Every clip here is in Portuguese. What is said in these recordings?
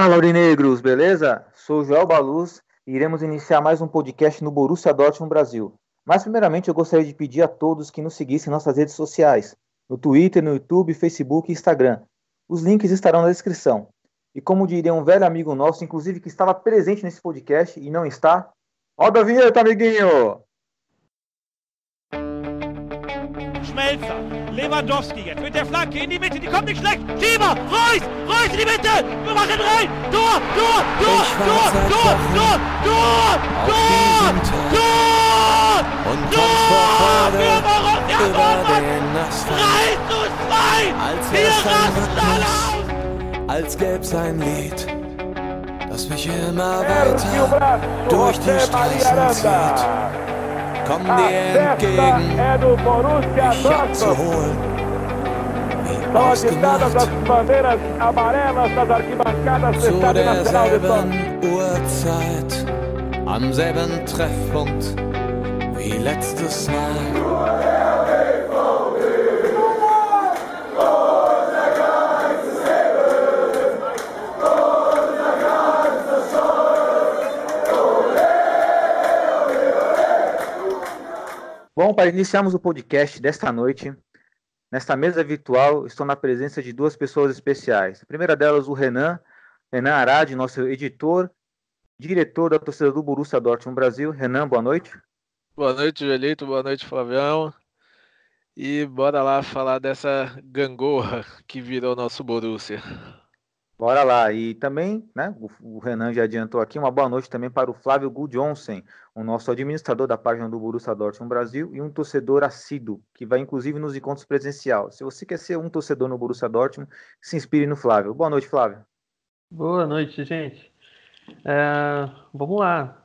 Fala, Aurinegros, beleza? Sou Joel Baluz e iremos iniciar mais um podcast no Borussia Dortmund Brasil. Mas, primeiramente, eu gostaria de pedir a todos que nos seguissem em nossas redes sociais, no Twitter, no YouTube, Facebook e Instagram. Os links estarão na descrição. E como diria um velho amigo nosso, inclusive que estava presente nesse podcast e não está, roda a vinheta, amiguinho! Schmelzer, Lewandowski jetzt mit der Flanke in die Mitte, die kommt nicht schlecht. Schieber, Reus in die Mitte. Wir machen rein. Tor! Und Tor! Als gäb's ein Lied, das mich immer weiter durch die Straßen zieht. Komm dir entgegen, mich abzuholen, wie ausgemacht, zu derselben Uhrzeit, am selben Treffpunkt, wie letztes Mal. Bom, para iniciarmos o podcast desta noite, nesta mesa virtual, estou na presença de duas pessoas especiais. A primeira delas, o Renan Aradi, nosso editor, diretor da torcida do Borussia Dortmund Brasil. Renan, boa noite. Boa noite, Joelito. Boa noite, Flavião. E bora lá falar dessa gangorra que virou nosso Borussia. Bora lá. E também, né, o Renan já adiantou aqui, uma boa noite também para o Flávio Johnson, o nosso administrador da página do Borussia Dortmund Brasil e um torcedor assíduo, que vai inclusive nos encontros presencial. Se você quer ser um torcedor no Borussia Dortmund, se inspire no Flávio. Boa noite, Flávio. Boa noite, gente. Vamos lá,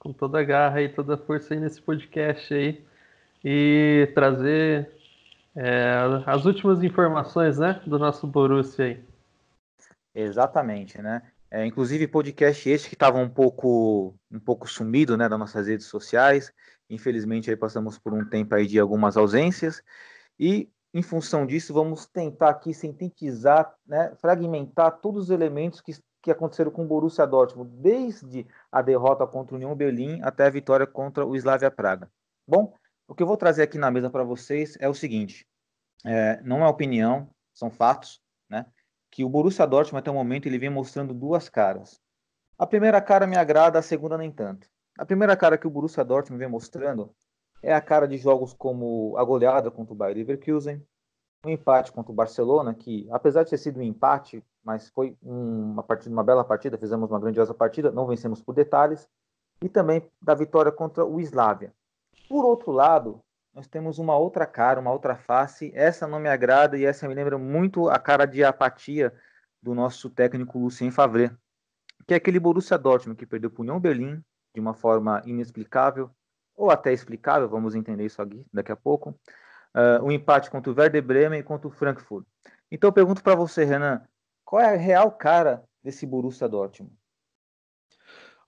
com toda a garra e toda a força aí nesse podcast aí, e trazer as últimas informações, né, do nosso Borussia aí. Exatamente, né? Inclusive podcast este que estava um pouco sumido, né, das nossas redes sociais. Infelizmente aí passamos por um tempo aí de algumas ausências e em função disso vamos tentar aqui sintetizar, né, fragmentar todos os elementos que aconteceram com o Borussia Dortmund desde a derrota contra o União Berlim até a vitória contra o Slavia Praga. Bom, o que eu vou trazer aqui na mesa para vocês é o seguinte, não é opinião, são fatos, né? Que o Borussia Dortmund, até o momento, ele vem mostrando duas caras. A primeira cara me agrada, a segunda nem tanto. A primeira cara que o Borussia Dortmund vem mostrando é a cara de jogos como a goleada contra o Bayer Leverkusen, o empate contra o Barcelona, que apesar de ter sido um empate, mas foi uma bela partida, fizemos uma grandiosa partida, não vencemos por detalhes, e também da vitória contra o Slavia. Por outro lado, nós temos uma outra cara, uma outra face. Essa não me agrada e essa me lembra muito a cara de apatia do nosso técnico Lucien Favre, que é aquele Borussia Dortmund que perdeu para o União Berlim de uma forma inexplicável, ou até explicável, vamos entender isso aqui daqui a pouco. Um empate contra o Werder Bremen e contra o Frankfurt. Então eu pergunto para você, Renan, qual é a real cara desse Borussia Dortmund?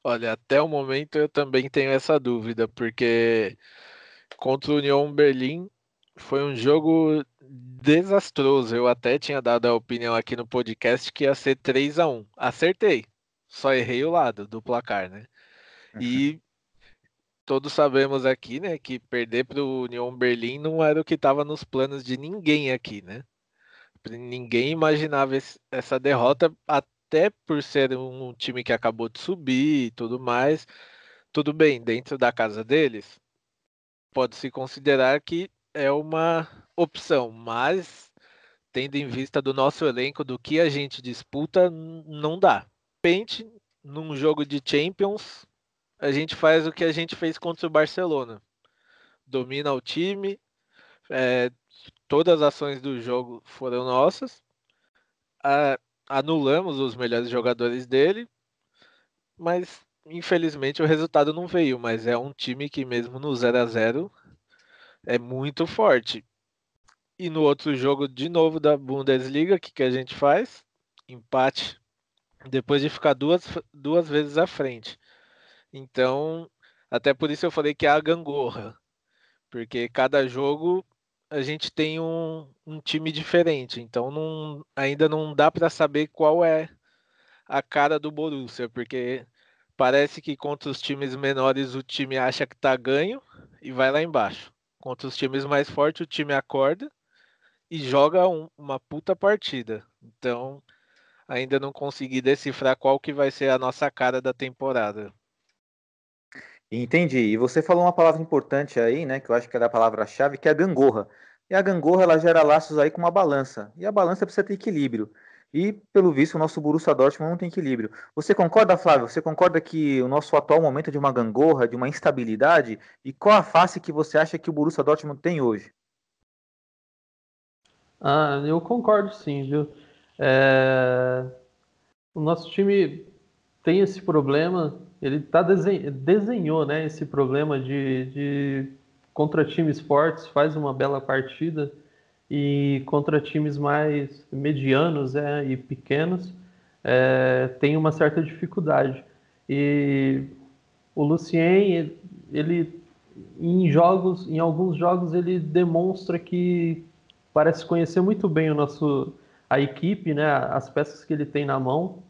Olha, até o momento eu também tenho essa dúvida, porque contra o União Berlim foi um jogo desastroso. Eu até tinha dado a opinião aqui no podcast que ia ser 3-1. Acertei, só errei o lado do placar, né? E todos sabemos aqui, né, que perder para o União Berlim não era o que estava nos planos de ninguém aqui, né? Ninguém imaginava essa derrota, até por ser um time que acabou de subir e tudo mais. Tudo bem, dentro da casa deles pode-se considerar que é uma opção, mas tendo em vista do nosso elenco, do que a gente disputa, não dá. De repente, num jogo de Champions, a gente faz o que a gente fez contra o Barcelona. Domina o time, todas as ações do jogo foram nossas, anulamos os melhores jogadores dele, mas infelizmente o resultado não veio, mas é um time que mesmo no 0-0 é muito forte. E no outro jogo, de novo, da Bundesliga, o que a gente faz? Empate, depois de ficar duas vezes à frente. Então, até por isso eu falei que é a gangorra, porque cada jogo a gente tem um time diferente, então ainda não dá para saber qual é a cara do Borussia, porque parece que contra os times menores o time acha que tá ganho e vai lá embaixo. Contra os times mais fortes o time acorda e joga uma puta partida. Então, ainda não consegui decifrar qual que vai ser a nossa cara da temporada. Entendi. E você falou uma palavra importante aí, né, que eu acho que era a palavra-chave, que é a gangorra. E a gangorra, ela gera laços aí com uma balança. E a balança precisa ter equilíbrio. E, pelo visto, o nosso Borussia Dortmund não tem equilíbrio. Você concorda, Flávio? Você concorda que o nosso atual momento é de uma gangorra, de uma instabilidade? E qual a face que você acha que o Borussia Dortmund tem hoje? Ah, eu concordo sim, viu? O nosso time tem esse problema... Ele desenhou, né, esse problema de contra times fortes faz uma bela partida e contra times mais medianos e pequenos tem uma certa dificuldade. E o Lucien, ele em alguns jogos ele demonstra que parece conhecer muito bem a equipe, né, as peças que ele tem na mão,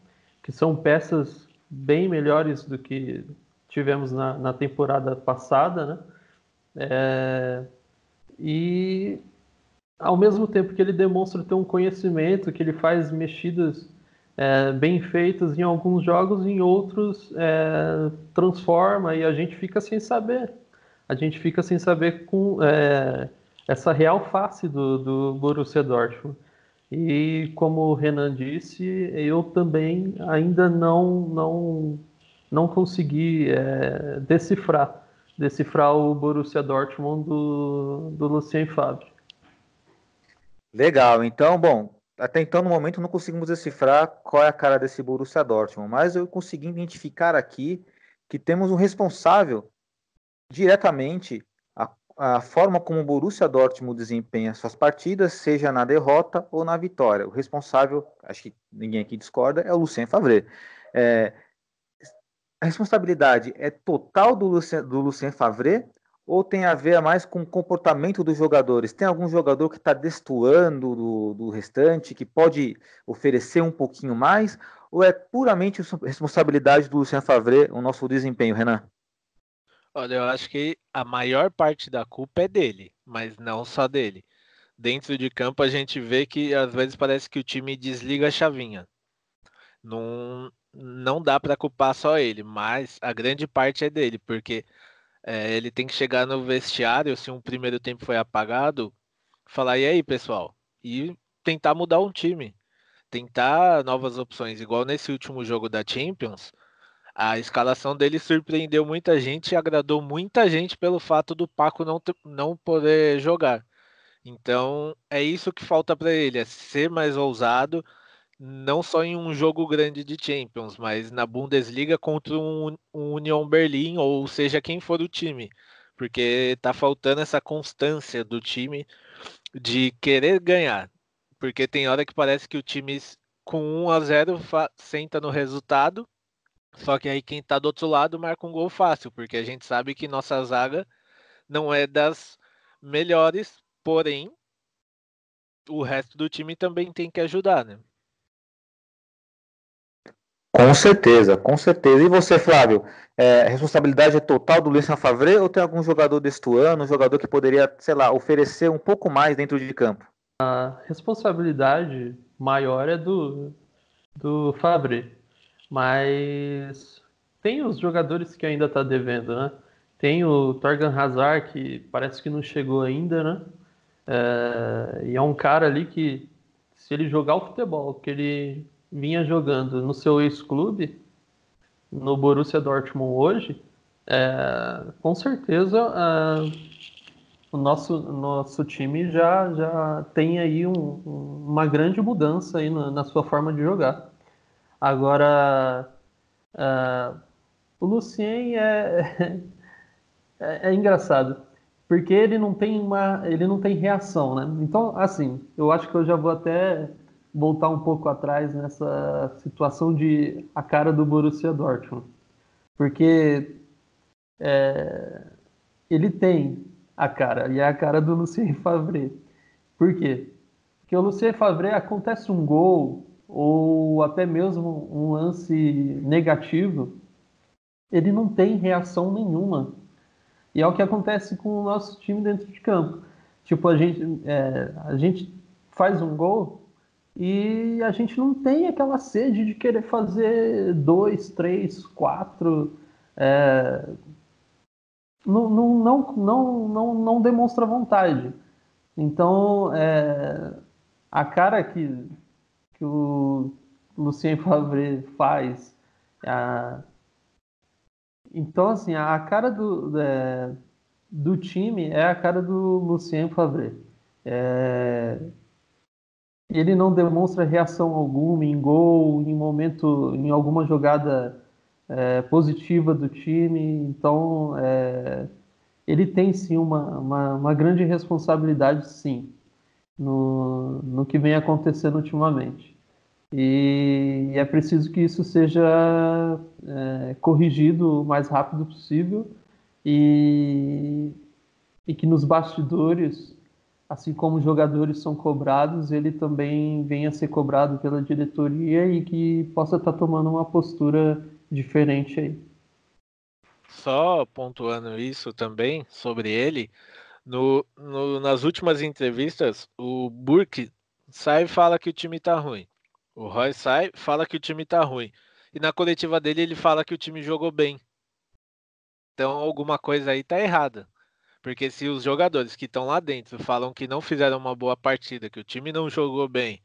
que são peças bem melhores do que tivemos na temporada passada, né? E ao mesmo tempo que ele demonstra ter um conhecimento, que ele faz mexidas bem feitas em alguns jogos, em outros transforma e a gente fica sem saber. A gente fica sem saber com essa real face do Borussia Dortmund. E como o Renan disse, eu também ainda não consegui decifrar o Borussia Dortmund do Lucien Favre. Legal, então, bom, até então no momento não conseguimos decifrar qual é a cara desse Borussia Dortmund, mas eu consegui identificar aqui que temos um responsável diretamente a forma como o Borussia Dortmund desempenha suas partidas, seja na derrota ou na vitória. O responsável, acho que ninguém aqui discorda, é o Lucien Favre. A responsabilidade é total do Lucien Favre ou tem a ver mais com o comportamento dos jogadores? Tem algum jogador que está destoando do restante, que pode oferecer um pouquinho mais? Ou é puramente responsabilidade do Lucien Favre o nosso desempenho, Renan? Olha, eu acho que a maior parte da culpa é dele, mas não só dele. Dentro de campo a gente vê que às vezes parece que o time desliga a chavinha. Não dá para culpar só ele, mas a grande parte é dele, porque ele tem que chegar no vestiário, se um primeiro tempo foi apagado, falar, e aí pessoal? E tentar mudar um time, tentar novas opções, igual nesse último jogo da Champions... A escalação dele surpreendeu muita gente e agradou muita gente pelo fato do Paco não poder jogar. Então, é isso que falta para ele, é ser mais ousado, não só em um jogo grande de Champions, mas na Bundesliga contra um União Berlim, ou seja, quem for o time. Porque tá faltando essa constância do time de querer ganhar. Porque tem hora que parece que o time com 1-0 senta no resultado, só que aí quem tá do outro lado marca um gol fácil, porque a gente sabe que nossa zaga não é das melhores, porém o resto do time também tem que ajudar, né? Com certeza, com certeza. E você, Flávio, a responsabilidade é total do Lucien Favre ou tem algum jogador destoando, um jogador que poderia, sei lá, oferecer um pouco mais dentro de campo? A responsabilidade maior é do Favre. Mas tem os jogadores que ainda está devendo, né? Tem o Thorgan Hazard, que parece que não chegou ainda, né? E é um cara ali que, se ele jogar o futebol que ele vinha jogando no seu ex-clube, no Borussia Dortmund hoje, com certeza o nosso time já tem aí uma grande mudança aí na sua forma de jogar. Agora, o Lucien é engraçado, porque ele não tem reação, né? Então, assim, eu acho que eu já vou até voltar um pouco atrás nessa situação de a cara do Borussia Dortmund, porque ele tem a cara, e é a cara do Lucien Favre. Por quê? Porque o Lucien Favre acontece um gol... ou até mesmo um lance negativo, ele não tem reação nenhuma. E é o que acontece com o nosso time dentro de campo. Tipo, a gente faz um gol e a gente não tem aquela sede de querer fazer 2, 3, 4... Não demonstra vontade. Então, a cara que o Lucien Favre faz... Então, assim, a cara do time é a cara do Lucien Favre. Ele não demonstra reação alguma em gol, em alguma jogada positiva do time. Então, ele tem, sim, uma grande responsabilidade, sim, no que vem acontecendo ultimamente. E é preciso que isso seja corrigido o mais rápido possível e que nos bastidores, assim como os jogadores são cobrados, ele também venha a ser cobrado pela diretoria e que possa estar tomando uma postura diferente aí. Só pontuando isso também sobre ele, nas últimas entrevistas o Burke sai e fala que o time está ruim. O Roy sai, fala que o time tá ruim. E na coletiva dele ele fala que o time jogou bem. Então alguma coisa aí tá errada. Porque se os jogadores que estão lá dentro falam que não fizeram uma boa partida, que o time não jogou bem,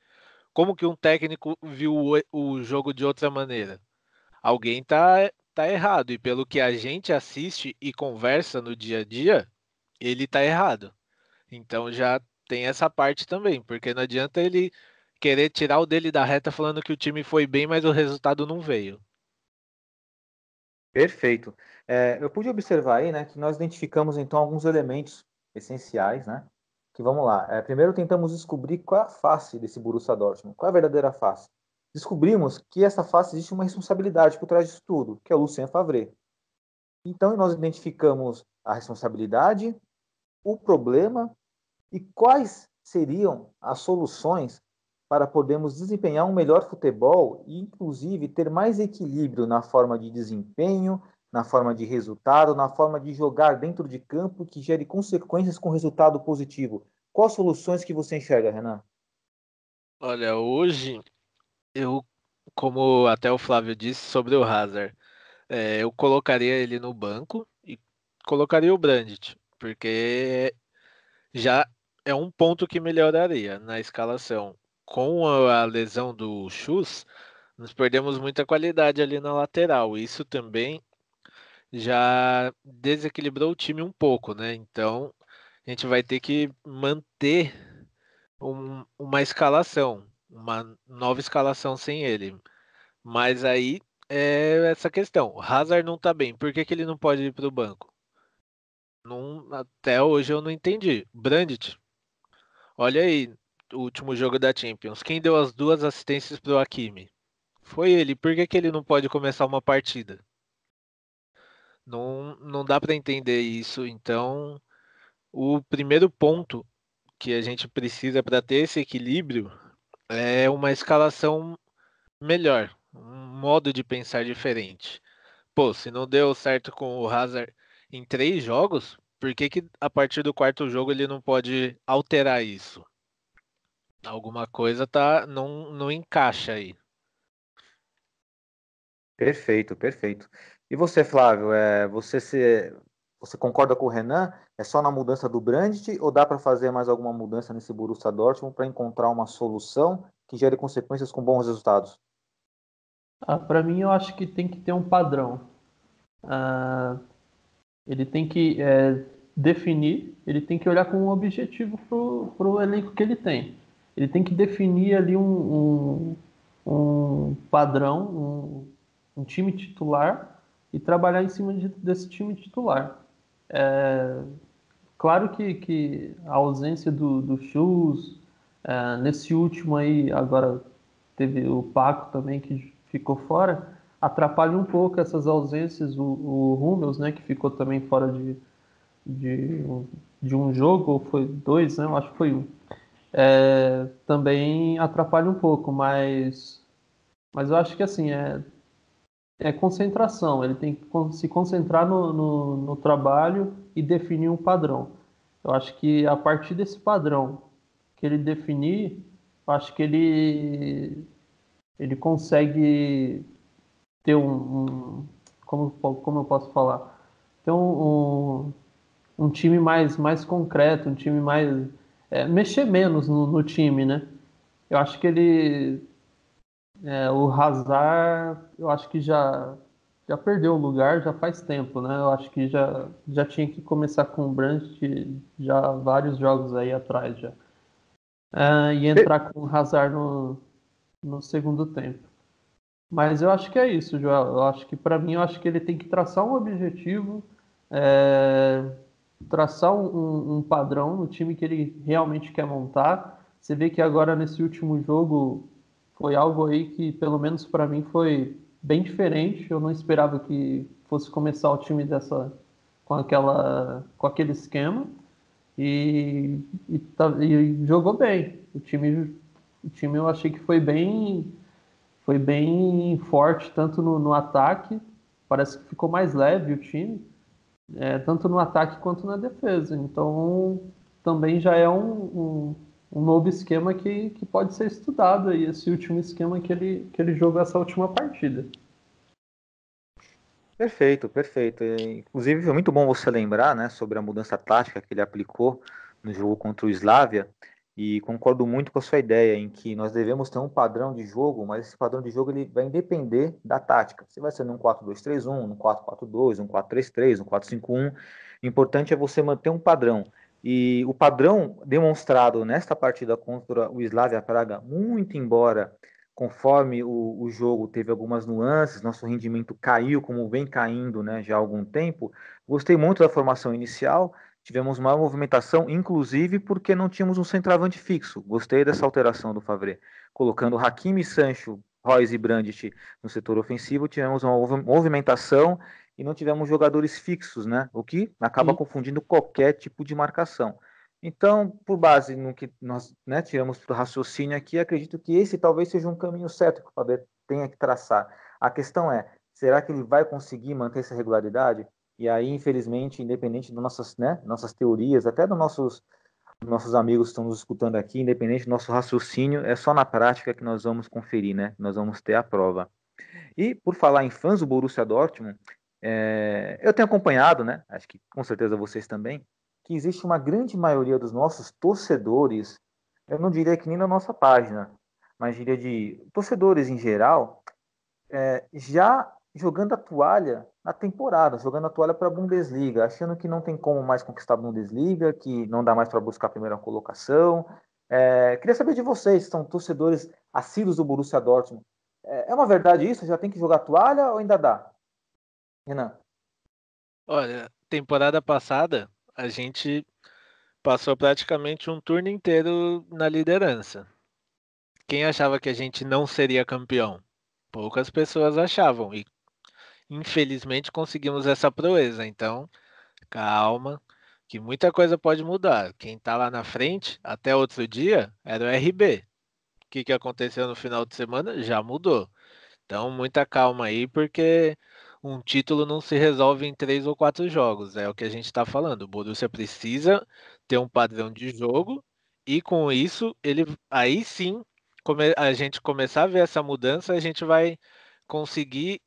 como que um técnico viu o jogo de outra maneira? Alguém tá errado. E pelo que a gente assiste e conversa no dia a dia, ele tá errado. Então já tem essa parte também. Porque não adianta ele querer tirar o dele da reta falando que o time foi bem, mas o resultado não veio. Perfeito. Eu pude observar aí, né, que nós identificamos então alguns elementos essenciais, né? Que vamos lá. Primeiro tentamos descobrir qual é a face desse Borussia Dortmund, qual é a verdadeira face. Descobrimos que essa face existe uma responsabilidade por trás disso tudo, que é o Lucien Favre. Então nós identificamos a responsabilidade, o problema e quais seriam as soluções para podermos desempenhar um melhor futebol e, inclusive, ter mais equilíbrio na forma de desempenho, na forma de resultado, na forma de jogar dentro de campo que gere consequências com resultado positivo. Quais soluções que você enxerga, Renan? Olha, hoje, como até o Flávio disse sobre o Hazard, eu colocaria ele no banco e colocaria o Brandt, porque já é um ponto que melhoraria na escalação. Com a lesão do Schuss, nós perdemos muita qualidade ali na lateral. Isso também já desequilibrou o time um pouco, né? Então, a gente vai ter que manter uma escalação, uma nova escalação sem ele. Mas aí é essa questão. O Hazard não tá bem. Por que que ele não pode ir para o banco? Até hoje eu não entendi. Brandt, olha aí. O último jogo da Champions, quem deu as 2 assistências pro Hakimi? Foi ele. Por que que ele não pode começar uma partida? Não dá para entender isso. Então, o primeiro ponto que a gente precisa para ter esse equilíbrio é uma escalação melhor, um modo de pensar diferente. Pô, se não deu certo com o Hazard em 3 jogos, por que que a partir do 4º jogo ele não pode alterar isso? Alguma coisa não encaixa aí. Perfeito, perfeito. E você, Flávio, você concorda com o Renan? É só na mudança do Brandt ou dá para fazer mais alguma mudança nesse Borussia Dortmund para encontrar uma solução que gere consequências com bons resultados? Para mim, eu acho que tem que ter um padrão. Ele tem que definir, ele tem que olhar com um objetivo para o elenco que ele tem. Ele tem que definir ali um padrão, um time titular e trabalhar em cima desse time titular. Claro que a ausência do Schuss, nesse último aí, agora teve o Paco também que ficou fora, atrapalha um pouco essas ausências, o Hummels, né, que ficou também fora de um jogo, ou foi 2, né, eu acho que foi 1. também atrapalha um pouco, mas eu acho que assim, é concentração, ele tem que se concentrar no trabalho e definir um padrão. Eu acho que a partir desse padrão que ele definir, eu acho que ele consegue ter como eu posso falar, ter um time mais concreto, um time mais... mexer menos no time, né? Eu acho que o Hazard, eu acho que já perdeu o lugar já faz tempo, né? Eu acho que já tinha que começar com o Brandt já vários jogos aí atrás já. E entrar com o Hazard no segundo tempo. Mas eu acho que é isso, Joel. Eu acho que, para mim, eu acho que ele tem que traçar um objetivo, traçar um padrão no time que ele realmente quer montar. Você vê que agora, nesse último jogo, foi algo aí que, pelo menos para mim, foi bem diferente. Eu não esperava que fosse começar o time com aquele esquema. E jogou bem. O time eu achei que foi bem forte, tanto no ataque. Parece que ficou mais leve o time, tanto no ataque quanto na defesa. Então, também já é um novo esquema que pode ser estudado aí, esse último esquema que ele jogou essa última partida. Perfeito, perfeito. Inclusive, foi muito bom você lembrar, né, sobre a mudança tática que ele aplicou no jogo contra o Slavia, e concordo muito com a sua ideia em que nós devemos ter um padrão de jogo, mas esse padrão de jogo ele vai depender da tática. Se vai ser num 4-2-3-1, num 4-4-2, num 4-3-3, num 4-5-1, o importante é você manter um padrão. E o padrão demonstrado nesta partida contra o Slavia Praga, muito embora conforme o jogo teve algumas nuances, nosso rendimento caiu, como vem caindo, né, já há algum tempo, gostei muito da formação inicial, tivemos maior movimentação, inclusive porque não tínhamos um centroavante fixo. Gostei dessa alteração do Favre, colocando Hakimi, Sancho, Reus e Brandt no setor ofensivo, tivemos uma movimentação e não tivemos jogadores fixos, né? O que acaba confundindo qualquer tipo de marcação. Então, por base no que nós, né, tiramos para o raciocínio aqui, acredito que esse talvez seja um caminho certo que o Faber tenha que traçar. A questão é, será que ele vai conseguir manter essa regularidade? E aí, infelizmente, independente das nossas, né, nossas teorias, até dos nossos amigos que estão nos escutando aqui, independente do nosso raciocínio, é só na prática que nós vamos conferir, né? Nós vamos ter a prova. E, por falar em fãs do Borussia Dortmund, eu tenho acompanhado, né, acho que com certeza vocês também, que existe uma grande maioria dos nossos torcedores, eu não diria que nem na nossa página, mas diria de torcedores em geral, já jogando a toalha na temporada, jogando a toalha para a Bundesliga, achando que não tem como mais conquistar a Bundesliga, que não dá mais para buscar a primeira colocação. Queria saber de vocês, são torcedores assíduos do Borussia Dortmund. É uma verdade isso? Já tem que jogar a toalha ou ainda dá? Renan? Olha, temporada passada, a gente passou praticamente um turno inteiro na liderança. Quem achava que a gente não seria campeão? Poucas pessoas achavam. E, infelizmente, conseguimos essa proeza. Então, calma, que muita coisa pode mudar. Quem está lá na frente, até outro dia, era o RB. O que aconteceu no final de semana? Já mudou. Então, muita calma aí, porque... um título não se resolve em 3 ou 4 jogos, é o que a gente está falando. O Borussia precisa ter um padrão de jogo e com isso, aí sim, a gente começar a ver essa mudança, a gente vai conseguir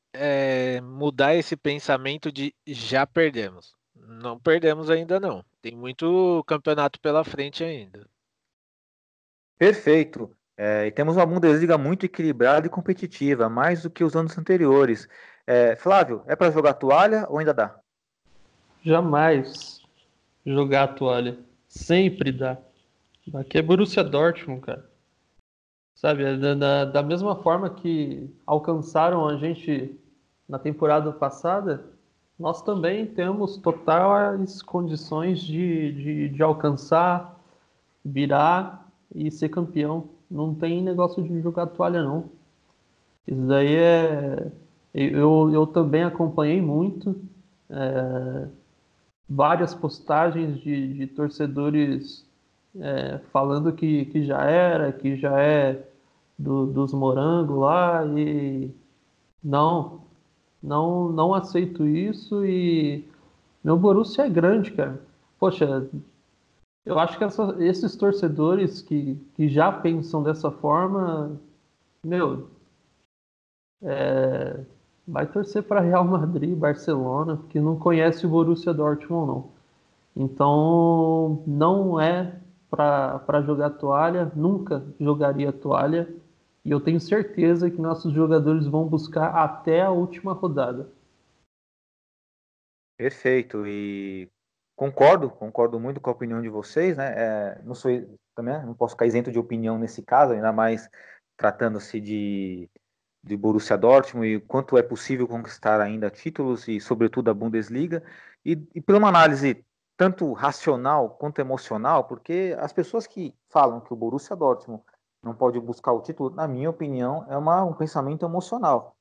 mudar esse pensamento de já perdemos. Não perdemos ainda não, tem muito campeonato pela frente ainda. Perfeito. E temos uma Bundesliga muito equilibrada e competitiva, mais do que os anos anteriores. Flávio, é para jogar toalha ou ainda dá? Jamais jogar a toalha. Sempre dá. Aqui é Borussia Dortmund, cara. Sabe, da mesma forma que alcançaram a gente na temporada passada, nós também temos totais condições de alcançar, virar e ser campeão. Não tem negócio de jogar toalha, não. Isso daí é... Eu também acompanhei muito várias postagens de torcedores falando que já era, que já é dos morangos lá, e não aceito isso. E meu Borussia é grande, cara. Poxa, eu acho que esses torcedores que já pensam dessa forma, meu, vai torcer para Real Madrid, Barcelona, que não conhece o Borussia Dortmund, não. Então, não é para jogar toalha, nunca jogaria toalha. E eu tenho certeza que nossos jogadores vão buscar até a última rodada. Perfeito, e concordo muito com a opinião de vocês, né? Não posso ficar isento de opinião nesse caso, ainda mais tratando-se de Borussia Dortmund e quanto é possível conquistar ainda títulos e, sobretudo, a Bundesliga. E por uma análise tanto racional quanto emocional, porque as pessoas que falam que o Borussia Dortmund não pode buscar o título, na minha opinião, é um pensamento emocional.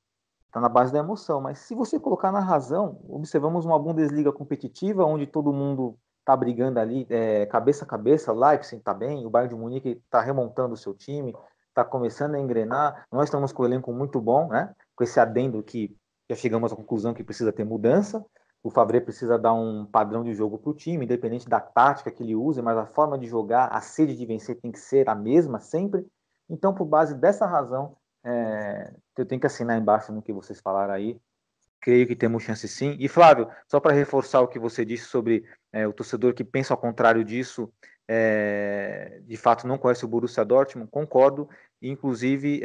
Está na base da emoção. Mas se você colocar na razão, observamos uma Bundesliga competitiva, onde todo mundo está brigando ali, cabeça a cabeça. Leipzig está bem, o Bayern de Munique está remontando o seu time, está começando a engrenar. Nós estamos com um elenco muito bom, né? Com esse adendo que já chegamos à conclusão que precisa ter mudança. O Favre precisa dar um padrão de jogo para o time, independente da tática que ele use, mas a forma de jogar, a sede de vencer tem que ser a mesma sempre. Então, por base dessa razão, eu tenho que assinar embaixo no que vocês falaram aí. Creio que temos chance, sim. E, Flávio, só para reforçar o que você disse sobre o torcedor que pensa ao contrário disso, de fato não conhece o Borussia Dortmund, concordo. E, inclusive,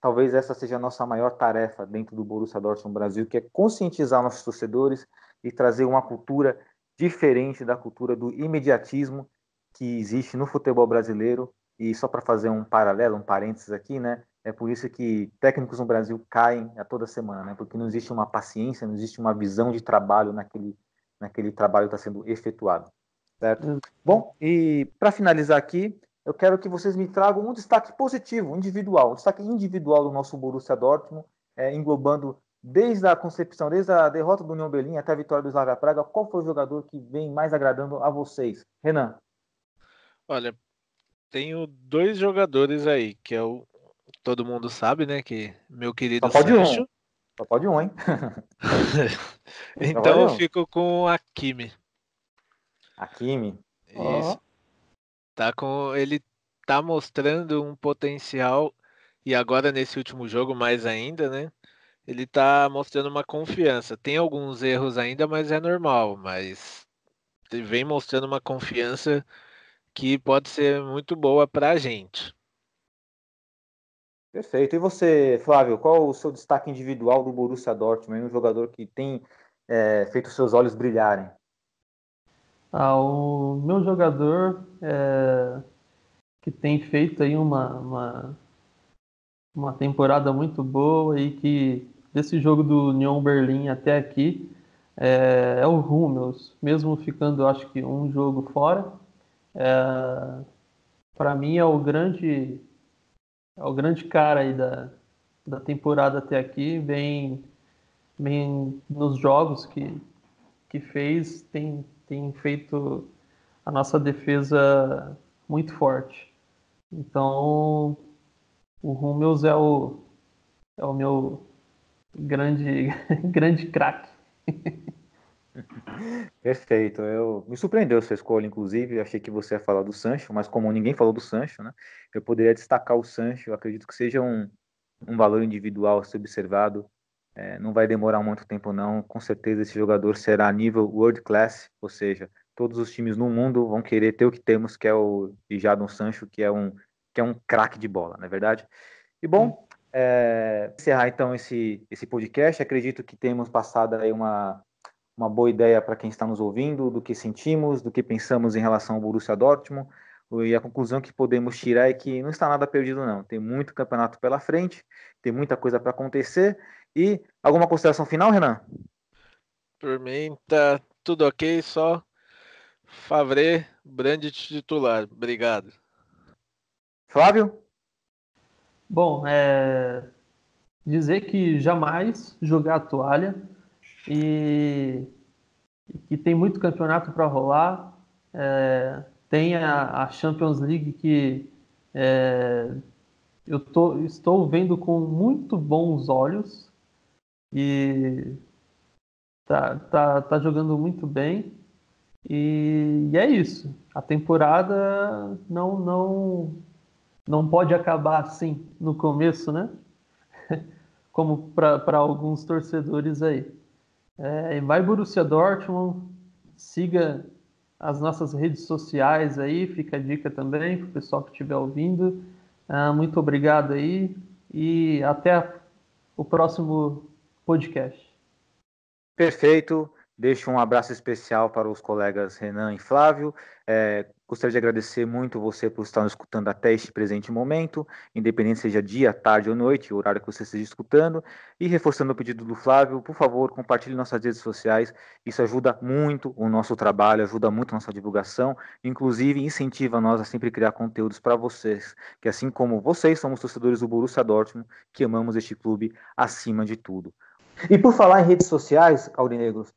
talvez essa seja a nossa maior tarefa dentro do Borussia Dortmund Brasil, que é conscientizar nossos torcedores e trazer uma cultura diferente da cultura do imediatismo que existe no futebol brasileiro. E só para fazer um paralelo, um parênteses aqui, né? É por isso que técnicos no Brasil caem a toda semana, né? Porque não existe uma paciência, não existe uma visão de trabalho naquele trabalho que está sendo efetuado, certo? Bom, e para finalizar aqui, eu quero que vocês me tragam um destaque positivo, individual, um destaque individual do nosso Borussia Dortmund, englobando desde a concepção, desde a derrota do União Berlim até a vitória do Slavia Praga. Qual foi o jogador que vem mais agradando a vocês? Renan? Olha, tenho dois jogadores aí, que é o... Todo mundo sabe, né, que meu querido Sancho... Só pode um, hein? Então eu fico com a Hakimi. Hakimi? Isso. Oh. Ele tá mostrando um potencial, e agora nesse último jogo mais ainda, né? Ele tá mostrando uma confiança. Tem alguns erros ainda, mas é normal. Mas vem mostrando uma confiança que pode ser muito boa pra gente. Perfeito. E você, Flávio, qual o seu destaque individual do Borussia Dortmund? Um jogador que tem feito seus olhos brilharem. O meu jogador que tem feito aí uma temporada muito boa, e que desse jogo do União Berlim até aqui é o Hummels, mesmo ficando, acho que, um jogo fora. Para mim é o grande cara aí da temporada até aqui. Vem nos jogos que fez, tem feito a nossa defesa muito forte. Então, o Hummels é o meu grande craque. Perfeito. Me surpreendeu essa escolha, inclusive. Eu achei que você ia falar do Sancho, mas como ninguém falou do Sancho, né, eu poderia destacar o Sancho. Eu acredito que seja um valor individual a ser observado. Não vai demorar muito tempo, não. Com certeza esse jogador será a nível world class, ou seja, todos os times no mundo vão querer ter o que temos, que é o Jadon Sancho, que é um craque de bola, não é verdade? E bom, encerrar então esse podcast. Acredito que temos passado aí uma boa ideia para quem está nos ouvindo, do que sentimos, do que pensamos em relação ao Borussia Dortmund, e a conclusão que podemos tirar é que não está nada perdido, não. Tem muito campeonato pela frente, tem muita coisa para acontecer. E alguma consideração final, Renan? Por mim, tá tudo ok, só Favre, Brandt titular. Obrigado. Flávio? Bom, dizer que jamais jogar a toalha, e que tem muito campeonato para rolar. Tem a Champions League que estou vendo com muito bons olhos e tá jogando muito bem. E é isso. A temporada não pode acabar assim no começo, né? Como para alguns torcedores aí. Vai Borussia Dortmund, siga as nossas redes sociais aí, fica a dica também para o pessoal que estiver ouvindo. Muito obrigado aí e até o próximo podcast. Perfeito. Deixo um abraço especial para os colegas Renan e Flávio. Gostaria de agradecer muito você por estar nos escutando até este presente momento, independente seja dia, tarde ou noite, o horário que você esteja escutando. E reforçando o pedido do Flávio, por favor, compartilhe nossas redes sociais. Isso ajuda muito o nosso trabalho, ajuda muito a nossa divulgação. Inclusive, incentiva nós a sempre criar conteúdos para vocês, que assim como vocês, somos torcedores do Borussia Dortmund, que amamos este clube acima de tudo. E por falar em redes sociais, Aurinegros,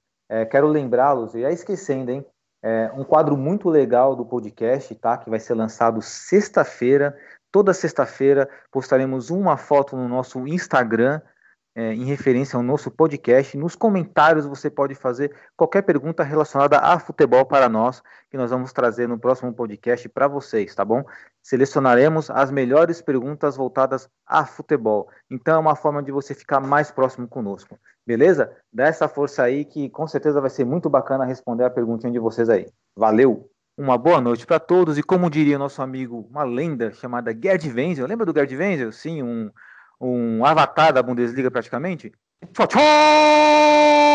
quero lembrá-los, e aí esquecendo, hein? Um quadro muito legal do podcast, tá? Que vai ser lançado sexta-feira. Toda sexta-feira postaremos uma foto no nosso Instagram, em referência ao nosso podcast. Nos comentários você pode fazer qualquer pergunta relacionada a futebol para nós, que nós vamos trazer no próximo podcast para vocês, tá bom? Selecionaremos as melhores perguntas voltadas a futebol. Então é uma forma de você ficar mais próximo conosco, beleza? Dá essa força aí que com certeza vai ser muito bacana responder a perguntinha de vocês aí. Valeu! Uma boa noite para todos e como diria nosso amigo, uma lenda chamada Gerd Wenzel. Lembra do Gerd Wenzel? Sim, um avatar da Bundesliga praticamente. Tchau, tchau!